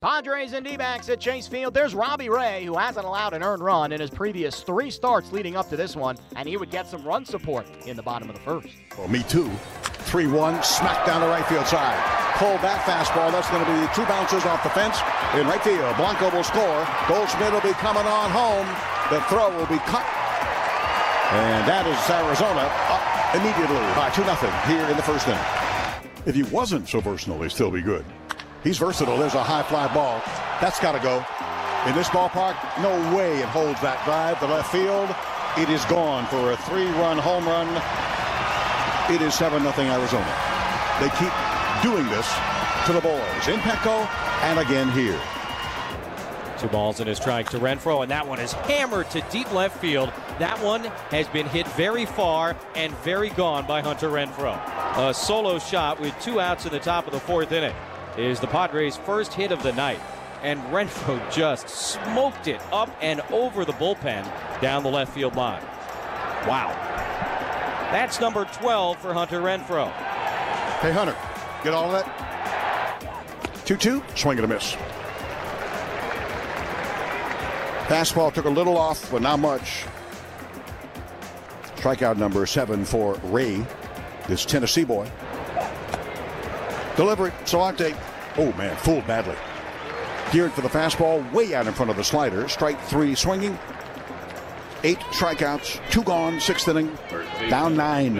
Padres and D-backs at Chase Field. There's Robbie Ray, who hasn't allowed an earned run in his previous three starts leading up to this one, and he would get some run support in the bottom of the first. Well, me too. 3-1, smack down the right field side. Pull back fastball. That's going to be two bounces off the fence. In right field, Blanco will score. Goldschmidt will be coming on home. The throw will be cut. And that is Arizona up immediately by 2-0 here in the first inning. If he wasn't so versatile, he'd still be good. He's versatile. There's a high fly ball. That's got to go. In this ballpark, no way it holds that drive. The left field, it is gone for a three-run home run. It is 7-0 Arizona. They keep doing this to the boys in Petco and again here. 2 balls and a strike to Renfroe, and that one is hammered to deep left field. That one has been hit very far and very gone by Hunter Renfroe. A solo shot with 2 outs in the top of the 4th inning. Is the Padres' first hit of the night, and Renfroe just smoked it up and over the bullpen down the left field line. Wow. That's number 12 for Hunter Renfroe. Hey, Hunter, get all of that? 2-2, swing and a miss. Fastball took a little off, but not much. Strikeout number 7 for Ray, this Tennessee boy. Delivery, Solarte. Oh, man, fooled badly. Geared for the fastball, way out in front of the slider. Strike 3 swinging. 8 strikeouts, 2 gone, 6th inning. Down 9.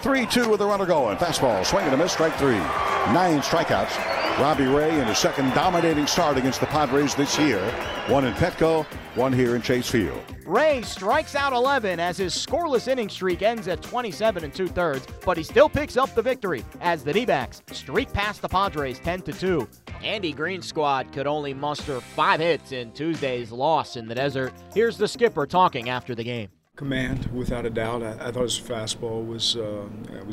3-2 with the runner going. Fastball, swing and a miss, strike 3. 9 strikeouts. Robbie Ray in his second dominating start against the Padres this year. 1 in Petco, 1 here in Chase Field. Ray strikes out 11 as his scoreless inning streak ends at 27 2/3, but he still picks up the victory as the D-backs streak past the Padres 10-2. Andy Green's squad could only muster 5 hits in Tuesday's loss in the desert. Here's the skipper talking after the game. Command, without a doubt. I thought his fastball was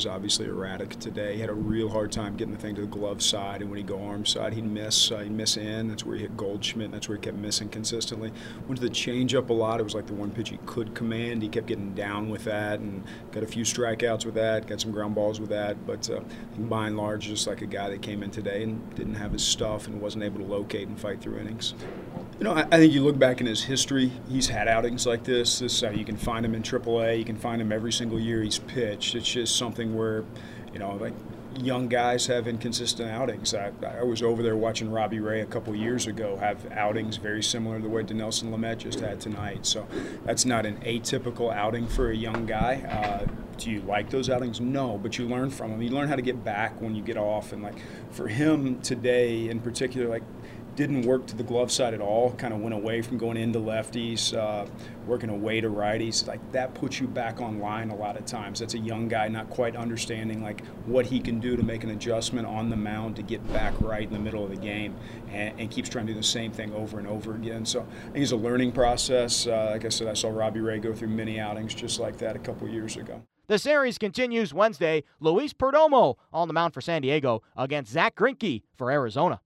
obviously erratic today. He had a real hard time getting the thing to the glove side, and when he'd go arm side, he'd miss in. That's where he hit Goldschmidt, and that's where he kept missing consistently. Went to the changeup a lot. It was like the one pitch he could command. He kept getting down with that, and got a few strikeouts with that, got some ground balls with that. But by and large, just like a guy that came in today and didn't have his stuff and wasn't able to locate and fight through innings. You know, I think you look back in his history, he's had outings like this. This is how you can find him in AAA. You can find him every single year he's pitched. It's just something where, you know, like young guys have inconsistent outings. I was over there watching Robbie Ray a couple years ago have outings very similar to the way Dinelson Lamet just had tonight. So that's not an atypical outing for a young guy. Do you like those outings? No, but you learn from them. You learn how to get back when you get off. And like for him today in particular, like, didn't work to the glove side at all, kind of went away from going into lefties, working away to righties. Like that puts you back on line a lot of times. That's a young guy not quite understanding like what he can do to make an adjustment on the mound to get back right in the middle of the game, and keeps trying to do the same thing over and over again. So I think it's a learning process. Like I said, I saw Robbie Ray go through many outings just like that a couple years ago. The series continues Wednesday. Luis Perdomo on the mound for San Diego against Zach Grinke for Arizona.